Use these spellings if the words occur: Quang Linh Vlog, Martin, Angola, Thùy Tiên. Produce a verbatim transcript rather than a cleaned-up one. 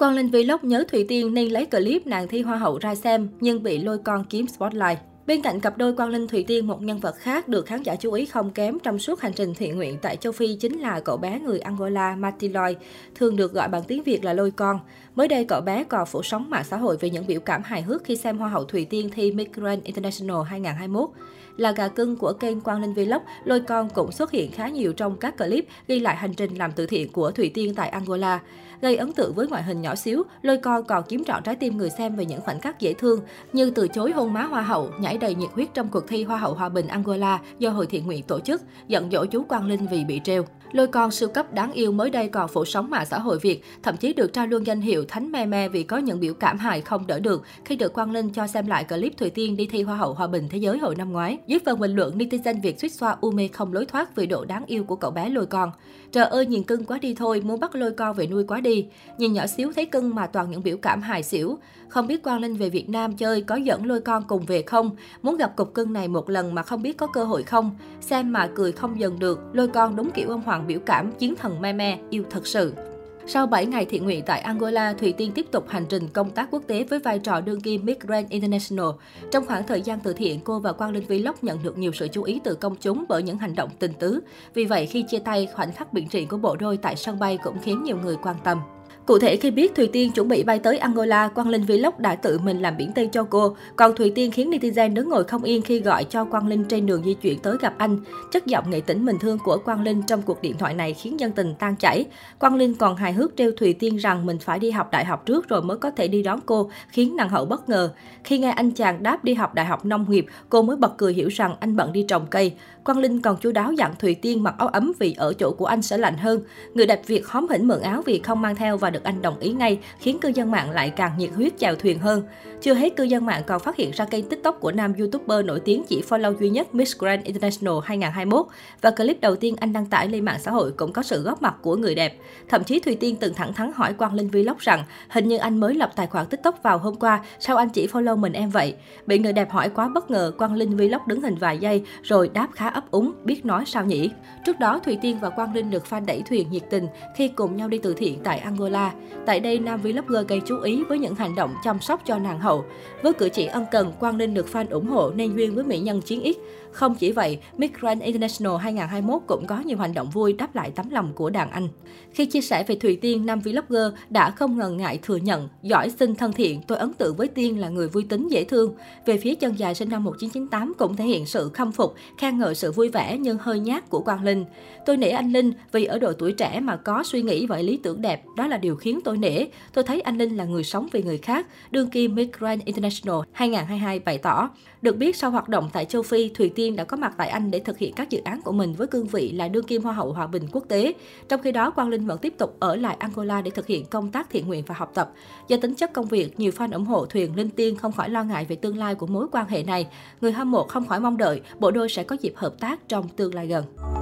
Quang Linh Vlog nhớ Thùy Tiên nên lấy clip nàng thi Hoa hậu ra xem nhưng bị lôi con kiếm spotlight. Bên cạnh cặp đôi Quang Linh Thùy Tiên, một nhân vật khác được khán giả chú ý không kém trong suốt hành trình thiện nguyện tại châu Phi chính là cậu bé người Angola Martin, thường được gọi bằng tiếng Việt là lôi con. Mới đây, cậu bé còn phủ sóng mạng xã hội về những biểu cảm hài hước khi xem Hoa hậu Thùy Tiên thi Miss Grand International hai không hai mốt. Là gà cưng của kênh Quang Linh Vlog, lôi con cũng xuất hiện khá nhiều trong các clip ghi lại hành trình làm từ thiện của Thùy Tiên tại Angola. Gây ấn tượng với ngoại hình nhỏ xíu, lôi con còn chiếm trọn trái tim người xem về những khoảnh khắc dễ thương như từ chối hôn má Hoa hậu, nhảy đầy nhiệt huyết trong cuộc thi Hoa hậu Hòa bình Angola do Hội thiện nguyện tổ chức, giận dỗi chú Quang Linh vì bị trêu. Lôi con siêu cấp đáng yêu mới đây còn phủ sóng mạng xã hội Việt, thậm chí được trao luôn danh hiệu Thánh Me Me vì có những biểu cảm hài không đỡ được khi được Quang Linh cho xem lại clip Thùy Tiên đi thi Hoa hậu Hòa bình Thế giới hồi năm ngoái. Dưới phần bình luận, netizen Việt suýt xoa u mê không lối thoát vì độ đáng yêu của cậu bé lôi con. Trời ơi, nhìn cưng quá đi thôi, muốn bắt lôi con về nuôi quá đi. Nhìn nhỏ xíu thấy cưng mà toàn những biểu cảm hài xỉu. Không biết Quang Linh về Việt Nam chơi có dẫn lôi con cùng về không? Muốn gặp cục cưng này một lần mà không biết có cơ hội không? Xem mà cười không dừng được, lôi con đúng kiểu ông Hoàng biểu cảm chiến thần me me, yêu thật sự. Sau bảy ngày thiện nguyện tại Angola, Thùy Tiên tiếp tục hành trình công tác quốc tế với vai trò đương kim Miss Grand International. Trong khoảng thời gian từ thiện, cô và Quang Linh Vlog nhận được nhiều sự chú ý từ công chúng bởi những hành động tình tứ. Vì vậy, khi chia tay, khoảnh khắc biện trị của bộ đôi tại sân bay cũng khiến nhiều người quan tâm. Cụ thể, khi biết Thùy Tiên chuẩn bị bay tới Angola, Quang Linh Vlog đã tự mình làm biển Tây cho cô. Còn Thùy Tiên khiến netizen đứng ngồi không yên khi gọi cho Quang Linh trên đường di chuyển tới gặp anh. Chất giọng nghệ tĩnh mình thương của Quang Linh trong cuộc điện thoại này khiến dân tình tan chảy. Quang Linh còn hài hước trêu Thùy Tiên rằng mình phải đi học đại học trước rồi mới có thể đi đón cô, khiến nàng hậu bất ngờ. Khi nghe anh chàng đáp đi học đại học nông nghiệp, cô mới bật cười hiểu rằng anh bận đi trồng cây. Quang Linh còn chu đáo dặn Thùy Tiên mặc áo ấm vì ở chỗ của anh sẽ lạnh hơn. Người đẹp Việt hóm hỉnh mượn áo vì không mang theo và được anh đồng ý ngay, khiến cư dân mạng lại càng nhiệt huyết chèo thuyền hơn. Chưa hết, cư dân mạng còn phát hiện ra kênh TikTok của nam YouTuber nổi tiếng chỉ follow duy nhất Miss Grand International hai không hai mốt và clip đầu tiên anh đăng tải lên mạng xã hội cũng có sự góp mặt của người đẹp. Thậm chí Thùy Tiên từng thẳng thắn hỏi Quang Linh Vlog rằng hình như anh mới lập tài khoản TikTok vào hôm qua, sao anh chỉ follow mình em vậy? Bị người đẹp hỏi quá bất ngờ, Quang Linh Vlog đứng hình vài giây rồi đáp khá ấp úng, biết nói sao nhỉ. Trước đó, Thùy Tiên và Quang Linh được fan đẩy thuyền nhiệt tình khi cùng nhau đi từ thiện tại Angola. Tại đây, nam vlogger gây chú ý với những hành động chăm sóc cho nàng hậu. Với cử chỉ ân cần, Quang Linh được fan ủng hộ nên duyên với mỹ nhân chiến ích. Không chỉ vậy, Miss Grand International hai không hai mốt cũng có nhiều hành động vui đáp lại tấm lòng của đàn anh. Khi chia sẻ về Thùy Tiên, nam vlogger đã không ngần ngại thừa nhận, giỏi xinh thân thiện, tôi ấn tượng với Tiên là người vui tính dễ thương. Về phía chân dài sinh năm một nghìn chín trăm chín mươi tám cũng thể hiện sự khâm phục, khen ngợi sự vui vẻ nhưng hơi nhát của Quang Linh. Tôi nể anh Linh vì ở độ tuổi trẻ mà có suy nghĩ và lý tưởng đẹp, đó là điều Điều khiến tôi nể. Tôi thấy anh Linh là người sống vì người khác, đương kim Miss Grand International hai không hai hai bày tỏ. Được biết, sau hoạt động tại châu Phi, Thùy Tiên đã có mặt tại Anh để thực hiện các dự án của mình với cương vị là đương kim Hoa hậu Hòa bình quốc tế. Trong khi đó, Quang Linh vẫn tiếp tục ở lại Angola để thực hiện công tác thiện nguyện và học tập. Do tính chất công việc, nhiều fan ủng hộ thuyền Linh Tiên không khỏi lo ngại về tương lai của mối quan hệ này. Người hâm mộ không khỏi mong đợi bộ đôi sẽ có dịp hợp tác trong tương lai gần.